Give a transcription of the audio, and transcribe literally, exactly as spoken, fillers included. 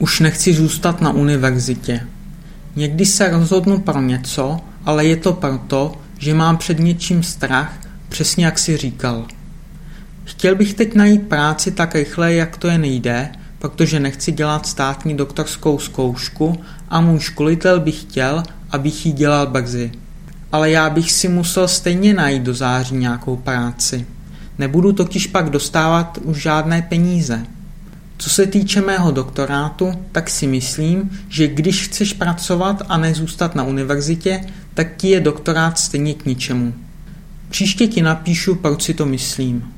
Už nechci zůstat na univerzitě. Někdy se rozhodnu pro něco, ale je to proto, že mám před něčím strach, přesně jak si říkal. Chtěl bych teď najít práci tak rychle, jak to je nejde, protože nechci dělat státní doktorskou zkoušku a můj školitel by chtěl, abych ji dělal brzy. Ale já bych si musel stejně najít do září nějakou práci. Nebudu totiž pak dostávat už žádné peníze. Co se týče mého doktorátu, tak si myslím, že když chceš pracovat a nezůstat na univerzitě, tak ti je doktorát stejně k ničemu. Příště ti napíšu, proč si to myslím.